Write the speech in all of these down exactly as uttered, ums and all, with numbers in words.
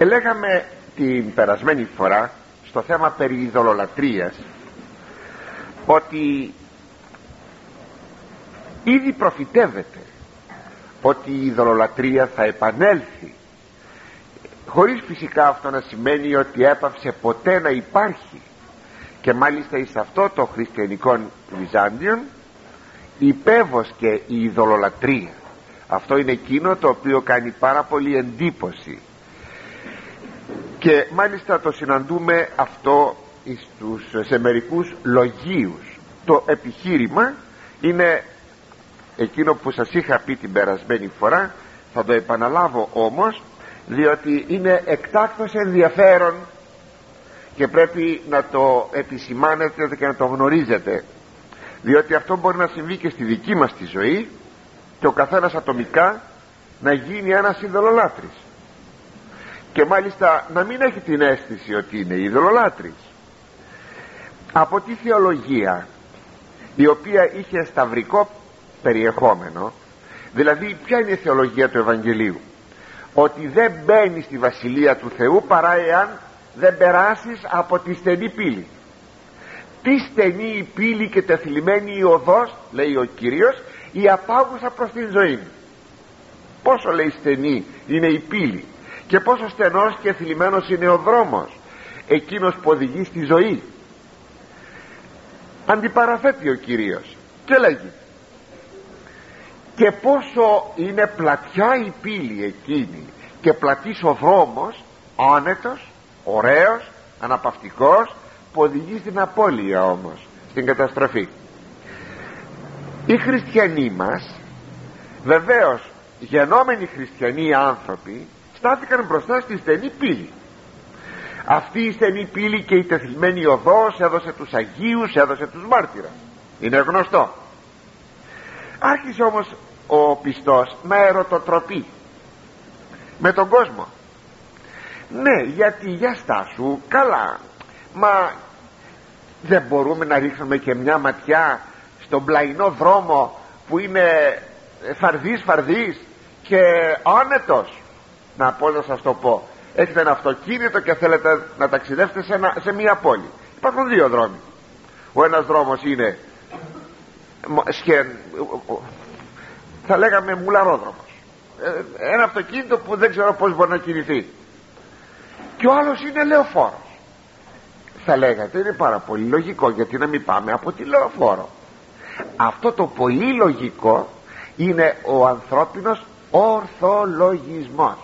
Ελέγαμε την περασμένη φορά στο θέμα περί ειδωλολατρίας ότι ήδη προφητεύεται ότι η ειδωλολατρία θα επανέλθει, χωρίς φυσικά αυτό να σημαίνει ότι έπαυσε ποτέ να υπάρχει. Και μάλιστα εις αυτό το χριστιανικό Βυζάντιον υπέβος και η ειδωλολατρία. Αυτό είναι εκείνο το οποίο κάνει πάρα πολύ εντύπωση, και μάλιστα το συναντούμε αυτό στους, σε μερικούς λογίους. Το επιχείρημα είναι εκείνο που σας είχα πει την περασμένη φορά, θα το επαναλάβω όμως διότι είναι εκτάκτως ενδιαφέρον και πρέπει να το επισημάνετε και να το γνωρίζετε, διότι αυτό μπορεί να συμβεί και στη δική μας τη ζωή και ο καθένας ατομικά να γίνει ένας ειδωλολάτρης και μάλιστα να μην έχει την αίσθηση ότι είναι ειδωλολάτρης. Από τη θεολογία η οποία είχε σταυρικό περιεχόμενο, δηλαδή ποια είναι η θεολογία του Ευαγγελίου, ότι δεν μπαίνει στη Βασιλεία του Θεού παρά εάν δεν περάσεις από τη στενή πύλη. Τι στενή η πύλη και τεθλιμμένη η οδός, λέει ο Κύριος, η απάγουσα προς την ζωή. Πόσο, λέει, στενή είναι η πύλη και πόσο στενός και θλιμμένος είναι ο δρόμος, εκείνος που οδηγεί στη ζωή. Αντιπαραθέτει ο Κύριος και λέγει, και πόσο είναι πλατιά η πύλη εκείνη και πλατής ο δρόμος, άνετος, ωραίος, αναπαυτικός, που οδηγεί στην απώλεια όμως, στην καταστροφή. Οι χριστιανοί μας, βεβαίως γενόμενοι χριστιανοί άνθρωποι, στάθηκαν μπροστά στη στενή πύλη. Αυτή η στενή πύλη και η τεθλιμμένη οδός έδωσε τους Αγίους, έδωσε τους μάρτυρες. Είναι γνωστό. Άρχισε όμως ο πιστός να ερωτοτροπεί με τον κόσμο. Ναι, γιατί για στάσου, καλά, μα δεν μπορούμε να ρίξουμε και μια ματιά στον πλαϊνό δρόμο που είναι φαρδής φαρδής και άνετος? Να πω, να σας το πω, έχετε ένα αυτοκίνητο και θέλετε να ταξιδεύετε σε, ένα, σε μια πόλη. Υπάρχουν δύο δρόμοι. Ο ένας δρόμος είναι σχε, θα λέγαμε μουλαρόδρομος, ένα αυτοκίνητο που δεν ξέρω πως μπορεί να κινηθεί, και ο άλλος είναι λεωφόρος. Θα λέγατε, είναι πάρα πολύ λογικό, γιατί να μην πάμε από τη λεωφόρο? Αυτό το πολύ λογικό είναι ο ανθρώπινος ορθολογισμός,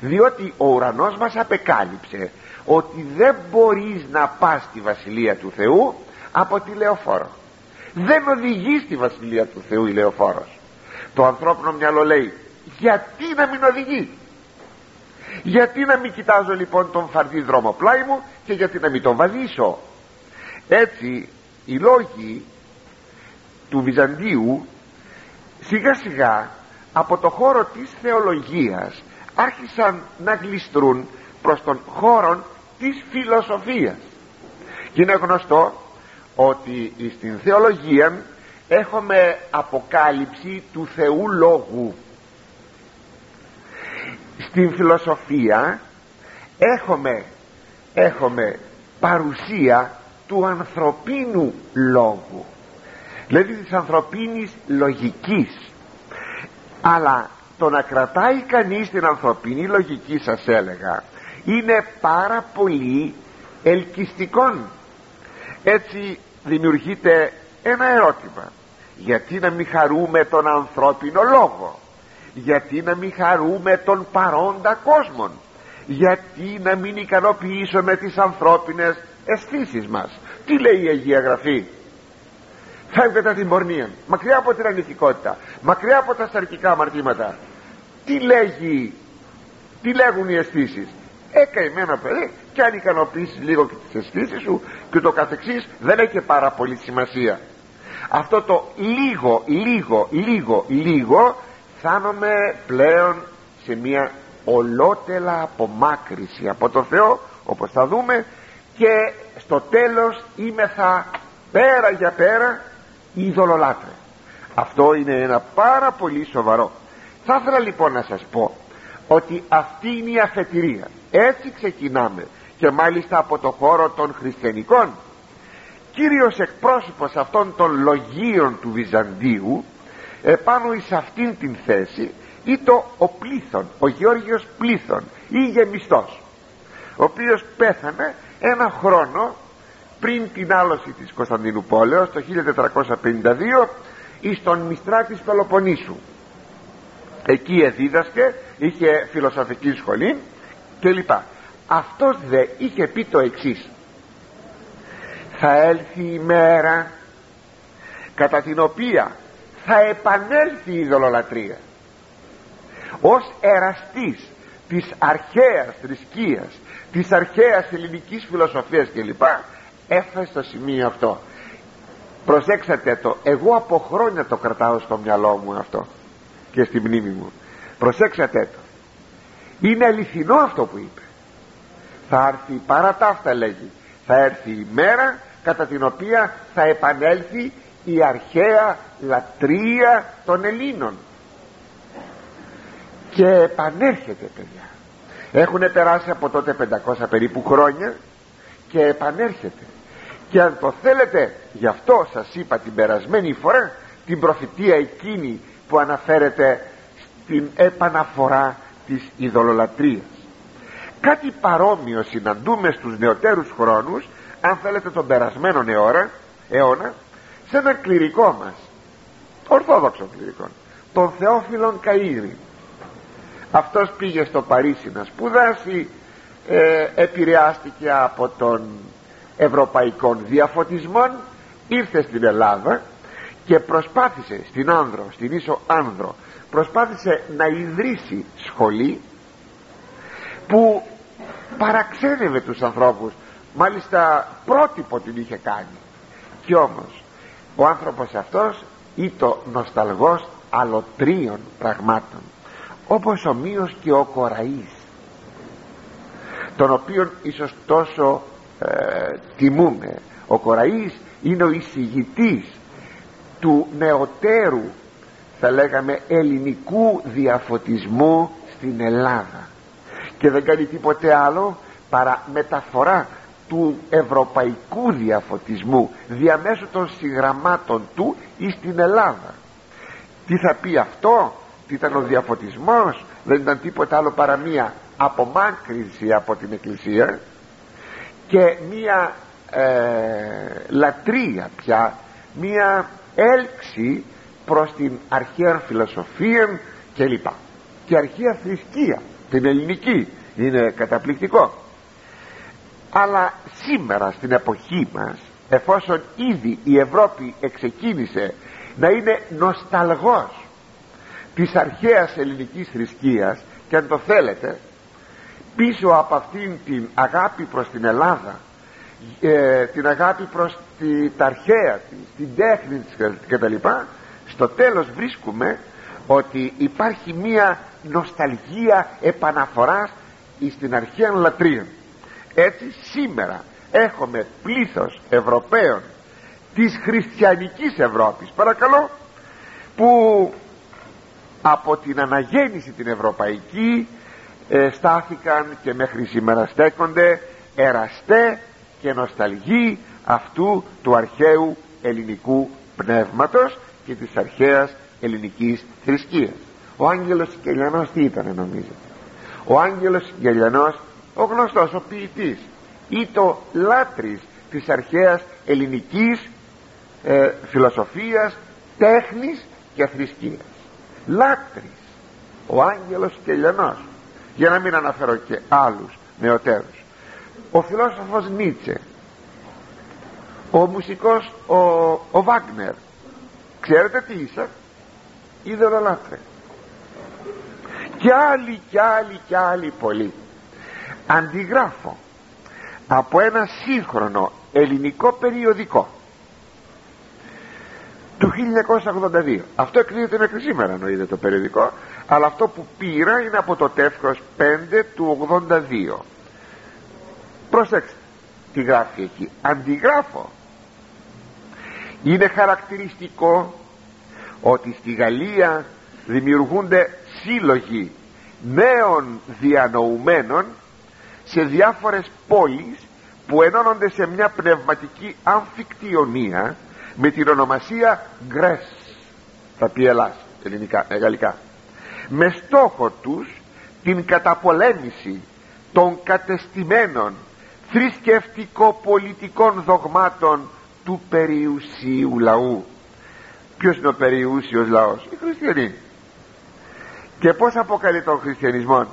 διότι ο ουρανός μας απεκάλυψε ότι δεν μπορείς να πας στη Βασιλεία του Θεού από τη λεωφόρο. Δεν οδηγεί στη Βασιλεία του Θεού η λεωφόρος. Το ανθρώπινο μυαλό λέει, γιατί να μην οδηγεί? Γιατί να μην κοιτάζω λοιπόν τον φαρδί δρόμο πλάι μου, και γιατί να μην τον βαδίσω? Έτσι οι λόγοι του Βυζαντίου σιγά σιγά από το χώρο της θεολογίας άρχισαν να γλιστρούν προς τον χώρο της φιλοσοφίας. Και είναι γνωστό ότι στην θεολογία έχουμε αποκάλυψη του Θεού Λόγου. Στην φιλοσοφία έχουμε, έχουμε παρουσία του ανθρωπίνου λόγου, δηλαδή της ανθρωπίνης λογικής. Αλλά το να κρατάει κανείς την ανθρωπίνη λογική, σας έλεγα, είναι πάρα πολύ ελκυστικό. Έτσι δημιουργείται ένα ερώτημα, γιατί να μην χαρούμε τον ανθρώπινο λόγο, γιατί να μην χαρούμε τον παρόντα κόσμον, γιατί να μην ικανοποιήσουμε τις ανθρώπινες αισθήσεις μας? Τι λέει η Αγία Γραφή? Φεύγετε από την πορνεία, μακριά από την ανηθικότητα, μακριά από τα σαρκικά αμαρτήματα. Τι λέγει, τι λέγουν οι αισθήσεις? Ε, καημένο παιδί, και αν ικανοποιήσεις λίγο και τις αισθήσεις σου και το καθεξής, δεν έχει πάρα πολύ σημασία. Αυτό το λίγο, λίγο, λίγο, λίγο φτάνομαι πλέον σε μια ολότελα απομάκρυση από το Θεό, όπως θα δούμε, και στο τέλος είμεθα πέρα για πέρα ειδωλολάτρες. Αυτό είναι ένα πάρα πολύ σοβαρό. Θα ήθελα λοιπόν να σας πω ότι αυτή είναι η αφετηρία. Έτσι ξεκινάμε, και μάλιστα από το χώρο των χριστιανικών. Κύριος εκπρόσωπος αυτών των λογίων του Βυζαντίου επάνω εις αυτήν την θέση ήτο ο Πλήθων, ο Γεώργιος Πλήθων ή Γεμιστός, ο οποίος πέθανε ένα χρόνο πριν την άλωση της Κωνσταντινουπόλεως το χίλια τετρακόσια πενήντα δύο εις τον Μιστρά της Πελοποννήσου. Εκεί εδίδασκε, είχε φιλοσοφική σχολή κλπ. Αυτός δε είχε πει το εξής: θα έλθει η μέρα κατά την οποία θα επανέλθει η ειδωλολατρία ως εραστής της αρχαίας θρησκείας, της αρχαίας ελληνικής φιλοσοφίας κλπ. Έφτασε στο σημείο αυτό. Προσέξατε το, εγώ από χρόνια το κρατάω στο μυαλό μου αυτό και στη μνήμη μου. Προσέξατε το, είναι αληθινό αυτό που είπε. Θα έρθει, παρά τα αυτά λέγει, θα έρθει η μέρα κατά την οποία θα επανέλθει η αρχαία λατρεία των Ελλήνων. Και επανέρχεται, παιδιά. Έχουνε περάσει από τότε πεντακόσια περίπου χρόνια και επανέρχεται. Και αν το θέλετε, γι' αυτό σας είπα την περασμένη φορά την προφητεία εκείνη που αναφέρεται στην επαναφορά της ειδωλολατρείας. Κάτι παρόμοιο συναντούμε στους νεωτέρους χρόνους, αν θέλετε τον περασμένο αιώνα, αιώνα σε έναν κληρικό μας, ορθόδοξο κληρικό, τον Θεόφιλον Καΐρη. Αυτός πήγε στο Παρίσι να σπουδάσει, ε, επηρεάστηκε από τον ευρωπαϊκών διαφωτισμών, ήρθε στην Ελλάδα και προσπάθησε στην Άνδρο, στην Ίσο Άνδρο, προσπάθησε να ιδρύσει σχολή που παραξένευε τους ανθρώπους, μάλιστα πρότυπο την είχε κάνει. Κι όμως ο άνθρωπος αυτός ήτο νοσταλγός αλωτρίων πραγμάτων, όπως ομοίως και ο Κοραής, τον οποίον ίσως τόσο ε, τιμούμε. Ο Κοραής είναι ο εισηγητής του νεωτέρου, θα λέγαμε, ελληνικού διαφωτισμού στην Ελλάδα, και δεν κάνει τίποτε άλλο παρά μεταφορά του ευρωπαϊκού διαφωτισμού διαμέσου των συγγραμμάτων του εις την Ελλάδα. Τι θα πει αυτό? Τι ήταν ο διαφωτισμός? Δεν ήταν τίποτα άλλο παρά μία απομάκρυνση από την Εκκλησία και μία ε, λατρεία πια, μία έλξη προς την αρχαία φιλοσοφία κλπ. Και αρχαία θρησκεία, την ελληνική. Είναι καταπληκτικό. Αλλά σήμερα στην εποχή μας, εφόσον ήδη η Ευρώπη εξεκίνησε να είναι νοσταλγός της αρχαίας ελληνικής θρησκείας, και αν το θέλετε πίσω από αυτήν την αγάπη προς την Ελλάδα, ε, την αγάπη προς τη, τα αρχαία, την τέχνη της κτλ, στο τέλος βρίσκουμε ότι υπάρχει μία νοσταλγία επαναφοράς στην αρχαία λατρεία. Έτσι σήμερα έχουμε πλήθος Ευρωπαίων της χριστιανικής Ευρώπης, παρακαλώ, που από την αναγέννηση την ευρωπαϊκή ε, στάθηκαν και μέχρι σήμερα στέκονται εραστέ και νοσταλγοί αυτού του αρχαίου ελληνικού πνεύματος και της αρχαίας ελληνικής θρησκείας. Ο Άγγελος Κελιανός τι ήταν, νομίζετε? Ο Άγγελος Κελιανός, ο γνωστός, ο ποιητής, ήτο λάτρης της αρχαίας ελληνικής ε, φιλοσοφίας, τέχνης και θρησκείας. Λάτρης, ο Άγγελος Κελιανός, για να μην αναφέρω και άλλους νεωτέρους. Ο φιλόσοφος Νίτσε, ο μουσικός ο, ο Βάγνερ. Ξέρετε τι ήσαν? Ειδωλολάτρες. Κι άλλοι κι άλλοι κι άλλοι πολλοί. Αντιγράφω από ένα σύγχρονο ελληνικό περιοδικό του χίλια εννιακόσια ογδόντα δύο. Αυτό εκδίδεται μέχρι σήμερα, εννοείται, το περιοδικό, αλλά αυτό που πήρα είναι από το τεύχος πέντε του ογδόντα δύο. Προσέξτε τι γράφει εκεί. Αντιγράφω. Είναι χαρακτηριστικό ότι στη Γαλλία δημιουργούνται σύλλογοι νέων διανοουμένων σε διάφορες πόλεις που ενώνονται σε μια πνευματική αμφικτιονία με την ονομασία Γκρές, θα πει Ελλάς ελληνικά, ε, γαλλικά, με στόχο τους την καταπολέμηση των κατεστημένων θρησκευτικο-πολιτικών δογμάτων του περιουσίου λαού. Ποιος είναι ο περιούσιος λαός? Οι χριστιανοί. Και πώς αποκαλεί τον χριστιανισμό?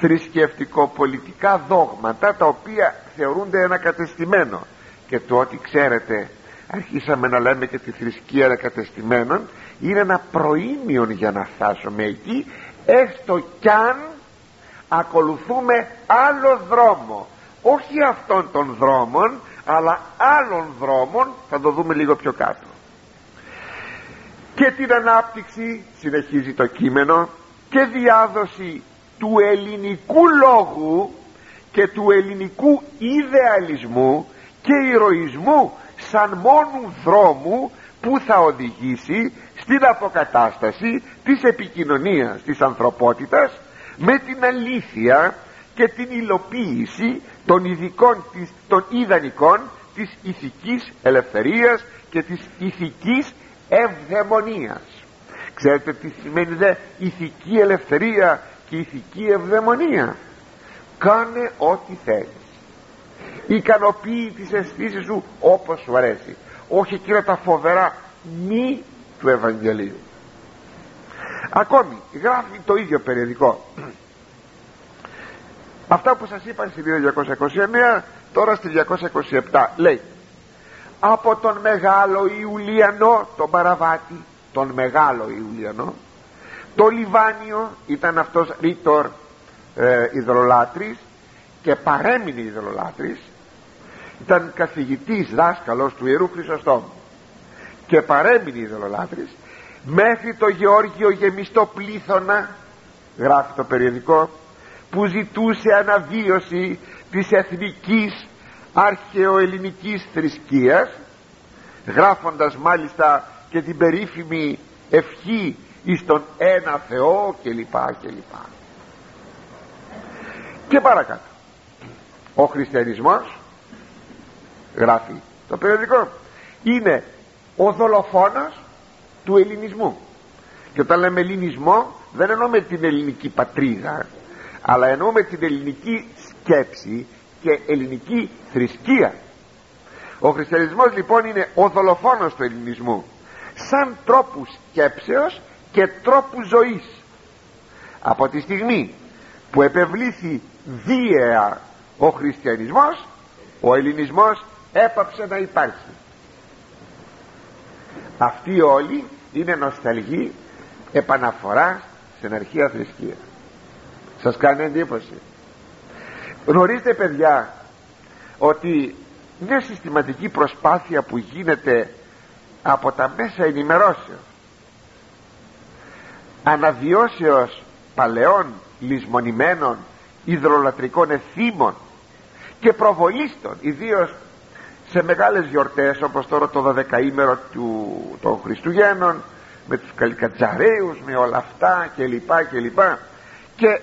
Θρησκευτικο-πολιτικά δόγματα τα οποία θεωρούνται ένα κατεστημένο. Και το ότι ξέρετε, αρχίσαμε να λέμε και τη θρησκεία ανακατεστημένων, είναι ένα προήμιον για να φτάσουμε εκεί, έστω κι αν ακολουθούμε άλλο δρόμο, όχι αυτών των δρόμων αλλά άλλων δρόμων, θα το δούμε λίγο πιο κάτω. Και την ανάπτυξη, συνεχίζει το κείμενο, και διάδοση του ελληνικού λόγου και του ελληνικού ιδεαλισμού και ηρωισμού σαν μόνου δρόμου που θα οδηγήσει στην αποκατάσταση της επικοινωνίας της ανθρωπότητας με την αλήθεια και την υλοποίηση των ειδικών της, των ιδανικών της ηθικής ελευθερίας και της ηθικής ευδαιμονίας. Ξέρετε τι σημαίνει δε ηθική ελευθερία και ηθική ευδαιμονία? Κάνε ό,τι θέλεις, ικανοποιεί τις αισθήσεις σου όπως σου αρέσει, όχι εκείνα τα φοβερά μη του Ευαγγελίου. Ακόμη γράφει το ίδιο περιοδικό. Αυτά που σας είπα στη διακόσια είκοσι εννέα, τώρα στη διακόσια είκοσι επτά, λέει: από τον μεγάλο Ιουλιανό, τον Παραβάτη, τον μεγάλο Ιουλιανό, το Λιβάνιο, ήταν αυτός ρήτορ ε, ιδωλολάτρης και παρέμεινε ιδωλολάτρης, ήταν καθηγητής δάσκαλος του Ιερού Χρυσοστόμου και παρέμεινε ιδωλολάτρης, μέχρι το Γεώργιο γεμιστό Πλήθωνα, γράφει το περιοδικό, που ζητούσε αναβίωση της εθνικής αρχαιοελληνικής θρησκείας, γράφοντας μάλιστα και την περίφημη ευχή εις τον ένα Θεό κλπ. κλπ. Και παρακάτω, ο χριστιανισμός, γράφει το περιοδικό, είναι ο δολοφόνος του ελληνισμού. Και όταν λέμε ελληνισμό δεν εννοούμε την ελληνική πατρίδα, αλλά εννοούμε την ελληνική σκέψη και ελληνική θρησκεία. Ο χριστιανισμός λοιπόν είναι ο δολοφόνος του ελληνισμού σαν τρόπου σκέψεως και τρόπου ζωής. Από τη στιγμή που επευλήθη βίαια ο χριστιανισμός, ο ελληνισμός έπαψε να υπάρχει. Αυτοί όλοι είναι νοσταλγοί επαναφορά στην αρχαία θρησκεία. Σας κάνει εντύπωση? Γνωρίζετε παιδιά ότι μια συστηματική προσπάθεια που γίνεται από τα μέσα ενημερώσεως αναβιώσεως παλαιών λησμονημένων ιδωλολατρικών εθήμων και προβολίστων, ιδίως σε μεγάλες γιορτές όπως τώρα το δωδεκαήμερο του, των Χριστουγέννων, με τους καλικατζαρέους, με όλα αυτά κλπ. κλπ. Και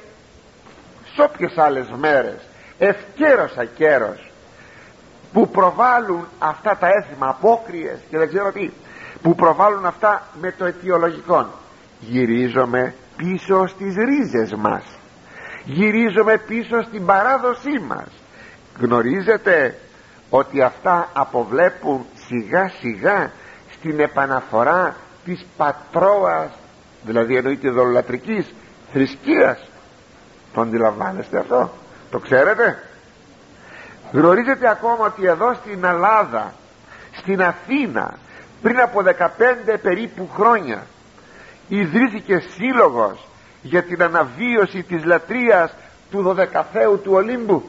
σε όποιες άλλες μέρες ευκαίρος ακαίρος που προβάλλουν αυτά τα έθιμα, απόκριες και δεν ξέρω τι, που προβάλλουν αυτά με το αιτιολογικό, γυρίζομαι πίσω στις ρίζες μας, γυρίζομαι πίσω στην παράδοσή μας. Γνωρίζετε ότι αυτά αποβλέπουν σιγά σιγά στην επαναφορά της πατρώας, δηλαδή εννοείται ιδωλολατρικής θρησκείας. Το αντιλαμβάνεστε αυτό? Το ξέρετε? Γνωρίζετε ακόμα ότι εδώ στην Ελλάδα, στην Αθήνα, πριν από δεκαπέντε περίπου χρόνια ιδρύθηκε σύλλογος για την αναβίωση της λατρείας του δωδεκαθέου του Ολύμπου?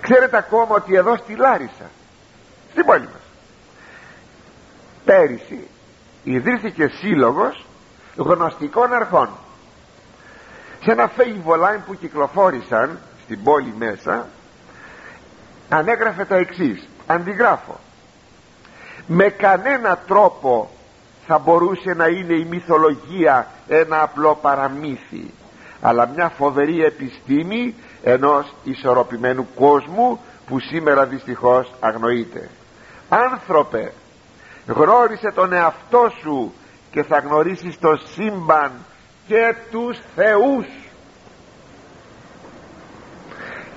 Ξέρετε ακόμα ότι εδώ στη Λάρισα, στην πόλη μας, πέρυσι ιδρύθηκε σύλλογος γνωστικών αρχών. Σε ένα φεϊβολάιν που κυκλοφόρησαν στην πόλη μέσα, ανέγραφε τα εξής, αντιγράφω: με κανένα τρόπο θα μπορούσε να είναι η μυθολογία ένα απλό παραμύθι, αλλά μια φοβερή επιστήμη ενός ισορροπημένου κόσμου που σήμερα δυστυχώς αγνοείται. Άνθρωπε, γνώρισε τον εαυτό σου και θα γνωρίσεις το σύμπαν και τους θεούς.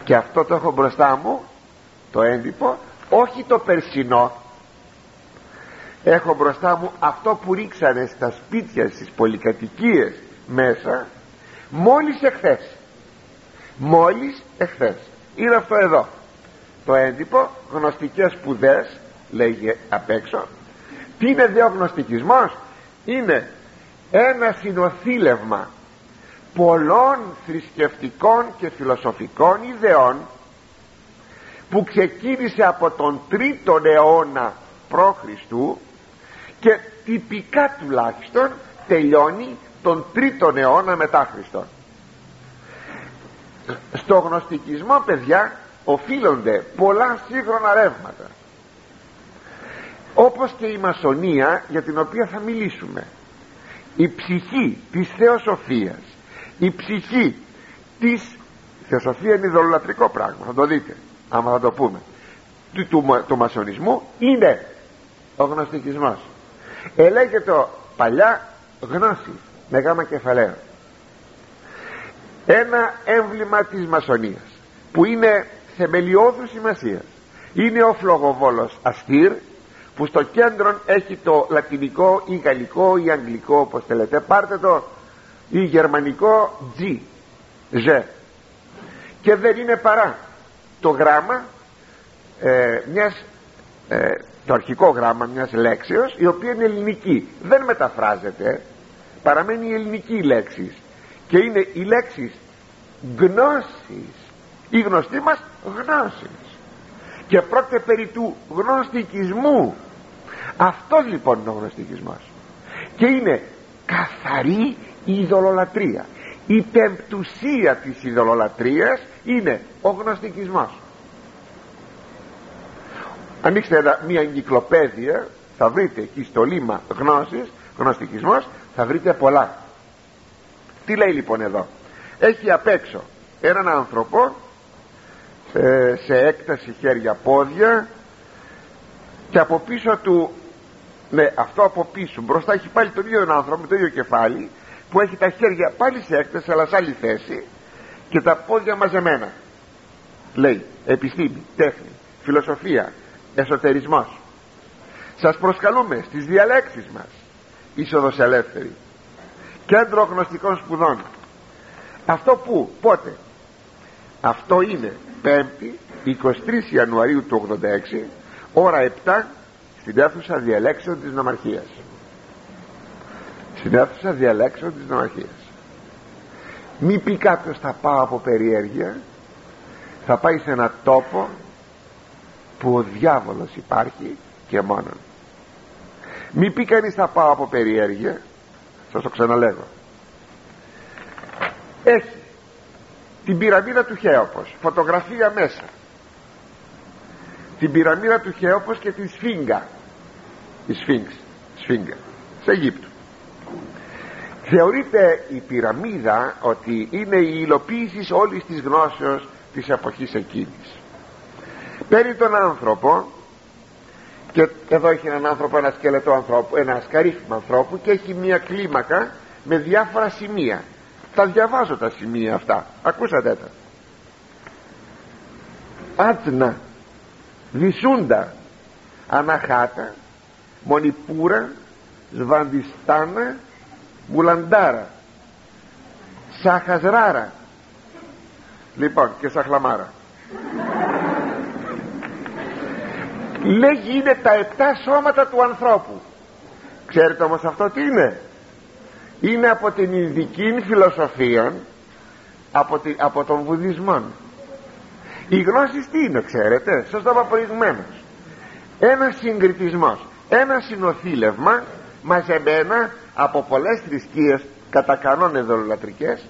Και αυτό το έχω μπροστά μου, το έντυπο, όχι το περσινό. Έχω μπροστά μου αυτό που ρίξανε στα σπίτια, στις πολυκατοικίες μέσα, μόλις εχθές. Μόλις εχθές. Είναι αυτό εδώ το έντυπο, γνωστικές σπουδές, λέγει απ' έξω. Τι είναι δε ο γνωστικισμός? Είναι ένα συνοθήλευμα πολλών θρησκευτικών και φιλοσοφικών ιδεών που ξεκίνησε από τον τρίτο αιώνα π.Χ. και τυπικά τουλάχιστον τελειώνει τον τρίτο αιώνα μετά Χριστόν. Στο γνωστικισμό, παιδιά, οφείλονται πολλά σύγχρονα ρεύματα, όπως και η μασονία, για την οποία θα μιλήσουμε. Η ψυχή της θεοσοφίας, η ψυχή της... Η θεοσοφία είναι ειδωλολατρικό πράγμα, θα το δείτε άμα θα το πούμε, του, του, του μασονισμού, είναι ο γνωστικισμός. Ελέγεται παλιά γνώση με γάμα κεφαλαίο, ένα έμβλημα της μασονίας που είναι θεμελιώδου σημασίας. Είναι ο φλογοβόλος αστήρ, που στο κέντρο έχει το λατινικό ή γαλλικό ή αγγλικό, όπως θέλετε, πάρτε το, ή γερμανικό G, G, και δεν είναι παρά το γράμμα ε, μιας, ε, το αρχικό γράμμα μιας λέξεως, η οποία είναι ελληνική, δεν μεταφράζεται, παραμένει η ελληνική λέξη, και είναι η λέξη γνώσης, η γνωστή μας γνώσης, και πρόκειται περί του γνωστικισμού. Αυτός λοιπόν είναι ο γνωστικισμός, και είναι καθαρή ειδωλολατρία. Η πεμπτουσία της ειδωλολατρίας είναι ο γνωστικισμός. Ανοίξτε μια εγκυκλοπαίδεια, θα βρείτε εκεί στο λίμα γνώσης, γνωστικισμός, θα βρείτε πολλά. Τι λέει λοιπόν εδώ? Έχει απ' έξω έναν άνθρωπο ε, σε έκταση χέρια πόδια, και από πίσω του, ναι, αυτό από πίσω, μπροστά έχει πάλι τον ίδιο άνθρωπο με το ίδιο κεφάλι, που έχει τα χέρια πάλι σε έκταση αλλά σε άλλη θέση και τα πόδια μαζεμένα. Λέει επιστήμη, τέχνη, φιλοσοφία, εσωτερισμός. Σας προσκαλούμε στις διαλέξεις μας. Είσοδος ελεύθερη, κέντρο γνωστικών σπουδών. Αυτό που, πότε? Αυτό είναι πέμπτη εικοστή τρίτη Ιανουαρίου του ογδόντα έξι, ώρα επτά, στην αίθουσα διαλέξεων της νομαρχίας. Στην αίθουσα διαλέξεων της νομαρχίας. Μη πει κάποιος θα πάω από περιέργεια. Θα πάει σε ένα τόπο που ο διάβολος υπάρχει και μόνον. Μη πει κανείς θα πάω από περιέργεια. Σας το ξαναλέγω. Έχει την πυραμίδα του Χέοπος, φωτογραφία μέσα, την πυραμίδα του Χέοπος και τη Σφίγγα, η Σφίγγα, Σφίγγα σε Αιγύπτο. Θεωρείται η πυραμίδα ότι είναι η υλοποίηση όλης της γνώσεως της εποχής εκείνης. Παίρνει τον άνθρωπο, και εδώ έχει έναν άνθρωπο, ένα σκελετό ανθρώπου, ένα σκαρίφημα ανθρώπου, και έχει μια κλίμακα με διάφορα σημεία. Τα διαβάζω τα σημεία αυτά, ακούσατε τα? Άτνα, Βυσούντα, Αναχάτα, Μονιπούρα, Σβαντιστάνα, Μπουλαντάρα, Σαχαζράρα, λοιπόν, και Σαχλαμάρα. Λέγει είναι τα επτά σώματα του ανθρώπου. Ξέρετε όμως αυτό τι είναι? Είναι από την Ινδική φιλοσοφία, από, τη, από τον Βουδισμό. Οι γνώσεις τι είναι, ξέρετε? Σας το είπα προηγουμένως. Ένας συγκριτισμός, ένα συνοθήλευμα μαζεμένα από πολλές θρησκείες, κατά κανόν ειδωλολατρικές,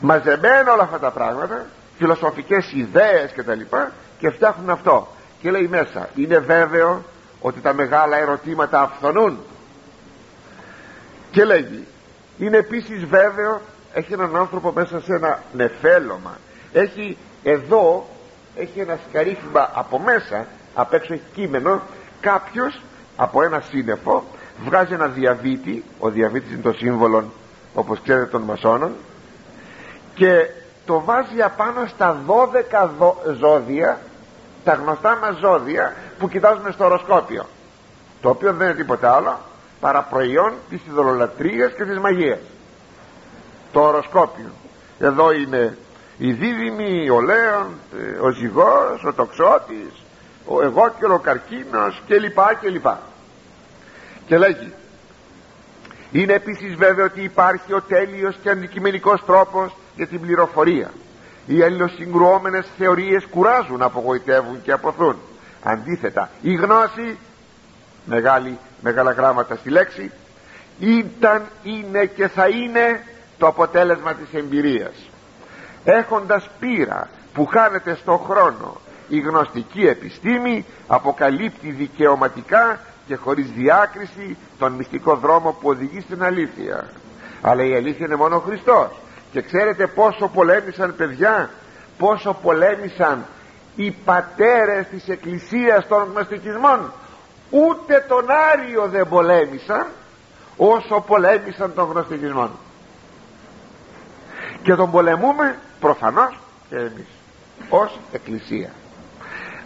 μαζεμένα όλα αυτά τα πράγματα, φιλοσοφικές ιδέες κτλ, και φτιάχνουν αυτό. Και λέει μέσα, είναι βέβαιο ότι τα μεγάλα ερωτήματα αυθονούν. Και λέγει, είναι επίσης βέβαιο, έχει έναν άνθρωπο μέσα σε ένα νεφέλωμα, έχει εδώ, έχει ένα σκαρίφημα από μέσα, απ' έξω έχει κείμενο. Κάποιος από ένα σύννεφο βγάζει ένα διαβήτη, ο διαβήτης είναι το σύμβολο, όπως ξέρετε, των μασόνων, και το βάζει απάνω στα δώδεκα ζώδια, τα γνωστά μας ζώδια που κοιτάζουν στο οροσκόπιο, το οποίο δεν είναι τίποτα άλλο παρά προϊόν της ειδωλολατρίας και της μαγείας, το οροσκόπιο. Εδώ είναι η δίδυμη, ο Λέων, ο Ζυγός, ο Τοξότης, ο Εγώκελο, ο Καρκίνος κλπ, κλπ. Και λέγει, είναι επίσης βέβαιο ότι υπάρχει ο τέλειος και αντικειμενικός τρόπος για την πληροφορία. Οι αλληλοσυγκρουόμενες θεωρίες κουράζουν, απογοητεύουν και αποθούν. Αντίθετα, η γνώση, μεγάλη, μεγάλα γράμματα στη λέξη, ήταν, είναι και θα είναι το αποτέλεσμα της εμπειρίας. Έχοντας πείρα που χάνεται στον χρόνο, η γνωστική επιστήμη αποκαλύπτει δικαιωματικά και χωρίς διάκριση τον μυστικό δρόμο που οδηγεί στην αλήθεια. Αλλά η αλήθεια είναι μόνο ο Χριστός. Και ξέρετε πόσο πολέμησαν, παιδιά, πόσο πολέμησαν οι πατέρες της Εκκλησίας των γνωστικισμών. Ούτε τον Άριο δεν πολέμησαν όσο πολέμησαν των γνωστικισμών. Και τον πολεμούμε προφανώς και εμείς ως Εκκλησία.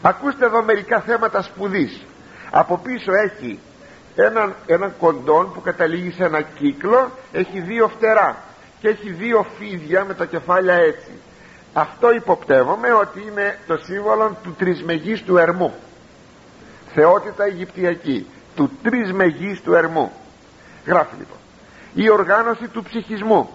Ακούστε εδώ μερικά θέματα σπουδής. Από πίσω έχει έναν, έναν κοντόν που καταλήγει σε ένα κύκλο, έχει δύο φτερά και έχει δύο φίδια με τα κεφάλια έτσι. Αυτό υποπτεύομαι ότι είναι το σύμβολο του τρισμεγίστου Ερμού, θεότητα αιγυπτιακή, του τρισμεγίστου Ερμού. Γράφει λοιπόν, η οργάνωση του ψυχισμού,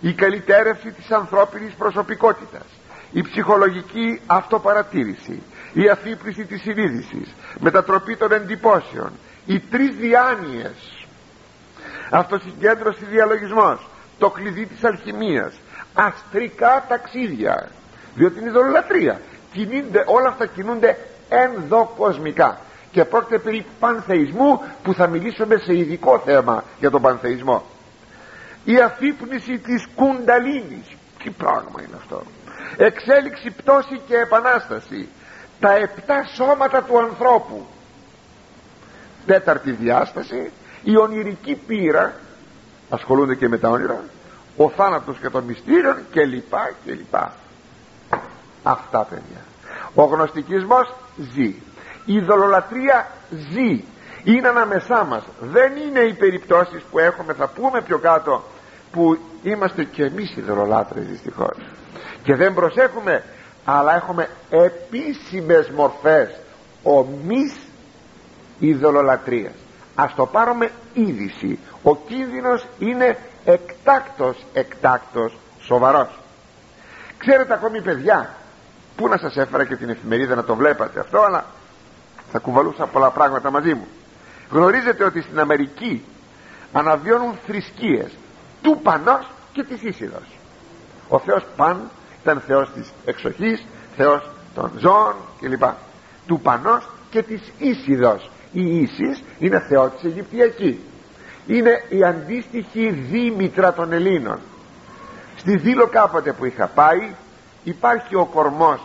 η καλυτέρευση της ανθρώπινης προσωπικότητας, η ψυχολογική αυτοπαρατήρηση, η αφύπνιση της συνείδησης, μετατροπή των εντυπώσεων, οι τρεις διάνοιες, αυτοσυγκέντρωση, διαλογισμός, το κλειδί της αλχημίας, αστρικά ταξίδια, διότι είναι ειδωλολατρία. Κινούνται, όλα αυτά κινούνται ενδοκοσμικά, και πρόκειται περί πανθεϊσμού, που θα μιλήσουμε σε ειδικό θέμα για τον πανθεϊσμό. Η αφύπνιση της κουνταλίνης, τι πράγμα είναι αυτό, εξέλιξη, πτώση και επανάσταση, τα επτά σώματα του ανθρώπου. Τέταρτη διάσταση, η ονειρική πείρα, ασχολούνται και με τα όνειρα, ο θάνατος και των μυστήριων κλπ, κλπ. Αυτά, παιδιά. Ο γνωστικισμός ζει, η ειδωλολατρία ζει, είναι ανάμεσά μας. Δεν είναι οι περιπτώσεις που έχουμε, θα πούμε πιο κάτω, που είμαστε και εμείς ειδωλολάτρες δυστυχώς και δεν προσέχουμε, αλλά έχουμε επίσημες μορφές ομής ειδωλολατρίας. Ας το πάρουμε είδηση, ο κίνδυνος είναι εκτάκτος, εκτάκτος σοβαρός. Ξέρετε, ακόμη, παιδιά, που να σας έφερα και την εφημερίδα να το βλέπατε αυτό, αλλά θα κουβαλούσα πολλά πράγματα μαζί μου. Γνωρίζετε ότι στην Αμερική αναβιώνουν θρησκείες του Πανός και της Ίσιδος. Ο Θεός Παν ήταν Θεός της εξοχής, Θεός των ζώων κλπ. Του Πανός και της Ίσιδος. Η Ίσης είναι Θεό της Αιγυπτιακή. Είναι η αντίστοιχη Δήμητρα των Ελλήνων. Στη Δήλο κάποτε που είχα πάει, υπάρχει ο κορμός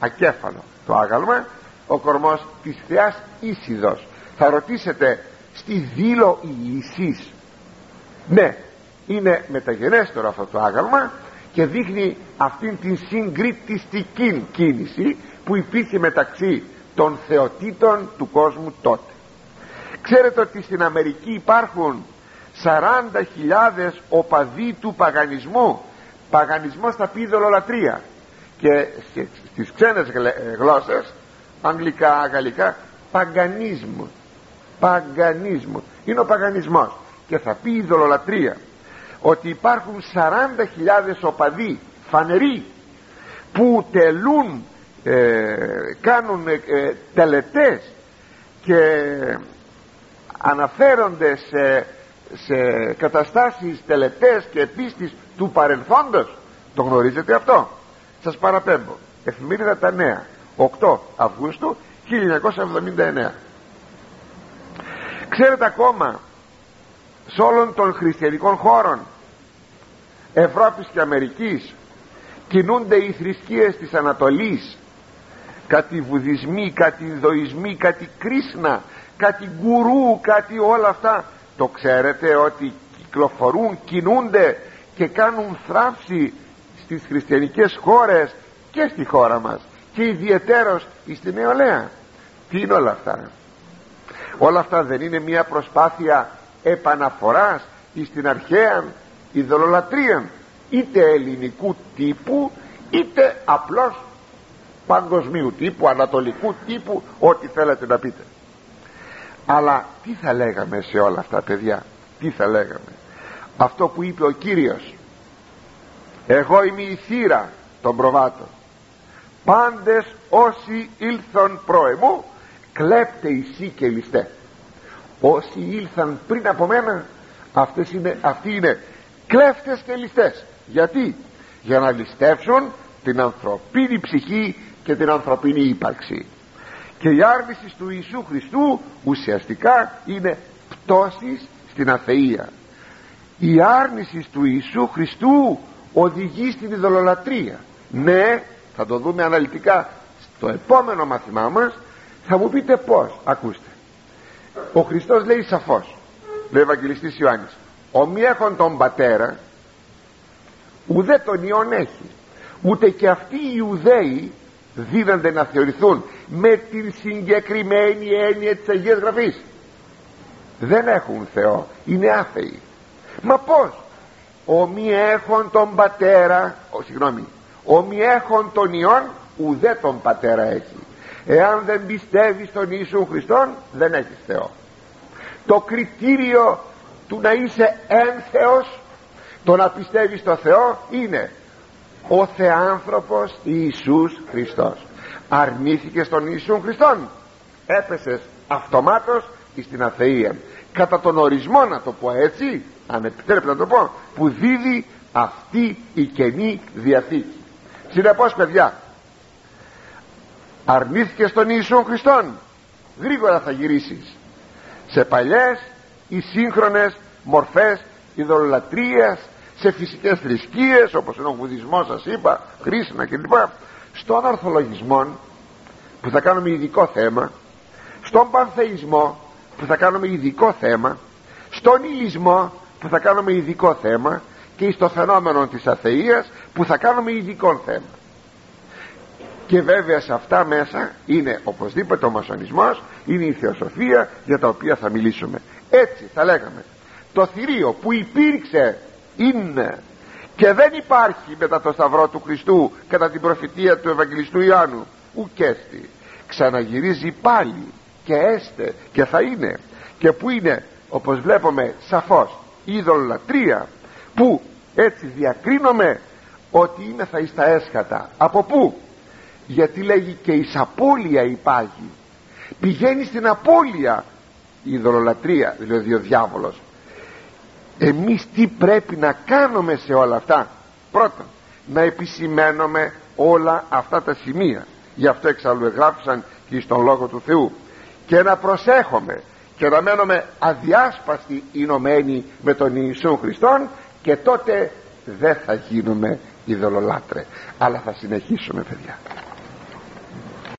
ακέφαλο, το άγαλμα, ο κορμός της θεάς Ίσιδος. Θα ρωτήσετε, στη Δήλο η Ισής? Ναι, είναι μεταγενέστερο αυτό το άγαλμα και δείχνει αυτήν την συγκριτιστική κίνηση που υπήρχε μεταξύ των θεοτήτων του κόσμου τότε. Ξέρετε ότι στην Αμερική υπάρχουν σαράντα χιλιάδες οπαδοί του παγανισμού. Παγανισμός θα πει ειδωλολατρία, και στις ξένες γλώσσες, αγγλικά, γαλλικά, παγκανισμού. Παγκανισμού είναι ο παγανισμός, και θα πει ειδωλολατρία. Ότι υπάρχουν σαράντα χιλιάδες οπαδοί φανεροί που τελούν, ε, κάνουν ε, τελετές και αναφέρονται σε, σε καταστάσεις, τελετές και επίσης του παρελθόντος. Το γνωρίζετε αυτό? Σας παραπέμπω, εφημερίδα Τα Νέα, οκτώ Αυγούστου χίλια εννιακόσια εβδομήντα εννέα. Ξέρετε ακόμα σε όλων των χριστιανικών χώρων Ευρώπης και Αμερικής. Κινούνται οι θρησκείες της Ανατολής, κάτι βουδισμοί, κάτι ινδοϊσμοί, κάτι κρίσνα, κάτι γκουρού, κάτι όλα αυτά. Το ξέρετε ότι κυκλοφορούν, κινούνται και κάνουν θράψη στις χριστιανικές χώρες και στη χώρα μας, και ιδιαιτέρως στη νεολαία. Τι είναι όλα αυτά? Όλα αυτά δεν είναι μια προσπάθεια επαναφοράς στην αρχαία ειδωλολατρία, είτε ελληνικού τύπου είτε απλώς παγκοσμίου τύπου, ανατολικού τύπου, ό,τι θέλετε να πείτε. Αλλά τι θα λέγαμε σε όλα αυτά, παιδιά? Τι θα λέγαμε? Αυτό που είπε ο Κύριος: εγώ είμαι η θύρα των προβάτων, πάντες όσοι ήλθον πρόε μου κλέπτε εισί και ληστέ. Όσοι ήλθαν πριν από μένα, αυτές είναι, αυτοί είναι κλέφτες και ληστές. Γιατί? Για να ληστεύσουν την ανθρωπίνη ψυχή και την ανθρωπίνη ύπαρξη. Και η άρνηση του Ιησού Χριστού ουσιαστικά είναι πτώσεις στην αθεία. Η άρνηση του Ιησού Χριστού οδηγεί στην ειδωλολατρία. Ναι, θα το δούμε αναλυτικά στο επόμενο μαθημά μας. Θα μου πείτε πώς? Ακούστε, ο Χριστός λέει σαφώς, λέει ο Ευαγγελιστής Ιωάννης: ομοι έχων τον πατέρα ουδέ τον Υιόν έχει, ούτε και αυτοί οι Ιουδαίοι δίδανται να θεωρηθούν με την συγκεκριμένη έννοια της Αγίας Γραφής. Δεν έχουν Θεό, είναι άθεοι. Μα πώς? Ομοι έχων τον πατέρα, ο, συγγνώμη, ομοι έχων τον Υιόν ουδέ τον πατέρα έχει. Εάν δεν πιστεύεις στον Ιησού Χριστόν, δεν έχεις Θεό. Το κριτήριο του να είσαι ένθεος, το να πιστεύεις στο Θεό, είναι ο Θεάνθρωπος Ιησούς Χριστός. Αρνήθηκες τον Ιησού Χριστόν, έπεσες αυτομάτως στην αθεία, κατά τον ορισμό, να το πω έτσι, αν επιτρέπετε να το πω, που δίδει αυτή η Καινή Διαθήκη. Συνεπώς, παιδιά, αρνήθηκες τον Ιησού Χριστόν, γρήγορα θα γυρίσεις σε παλιές ή σύγχρονες μορφές ειδωλολατρίας, σε φυσικές θρησκείες όπως είναι ο βουδισμός, σας είπα, χρήσιμα κλπ. Στον ορθολογισμό, που θα κάνουμε ειδικό θέμα, στον πανθεϊσμό, που θα κάνουμε ειδικό θέμα, στον ηλισμό, που θα κάνουμε ειδικό θέμα, και στο φαινόμενο της αθεΐας, που θα κάνουμε ειδικό θέμα. Και βέβαια σε αυτά μέσα είναι οπωσδήποτε ο μασονισμός, είναι η θεοσοφία, για τα οποία θα μιλήσουμε. Έτσι θα λέγαμε: το θηρίο που υπήρξε είναι και δεν υπάρχει μετά το σταυρό του Χριστού, κατά την προφητεία του Ευαγγελιστού Ιωάννου, ουκέστη, ξαναγυρίζει πάλι και έστε και θα είναι, και που είναι, όπως βλέπουμε σαφώς, ειδωλολατρία, που έτσι διακρίνομαι ότι είμαι θα εις τα έσχατα. Από πού? Γιατί λέγει και εις απώλεια υπάγει. Πηγαίνει στην απώλεια η ειδωλολατρία, δηλαδή ο διάβολος. Εμείς τι πρέπει να κάνουμε σε όλα αυτά? Πρώτον, να επισημαίνουμε όλα αυτά τα σημεία, γι' αυτό εξάλλου εγγράφησαν και στον Λόγο του Θεού, και να προσέχουμε και να μένουμε αδιάσπαστοι ενωμένοι με τον Ιησού Χριστόν, και τότε δεν θα γίνουμε ειδωλολάτρες. Αλλά θα συνεχίσουμε, παιδιά.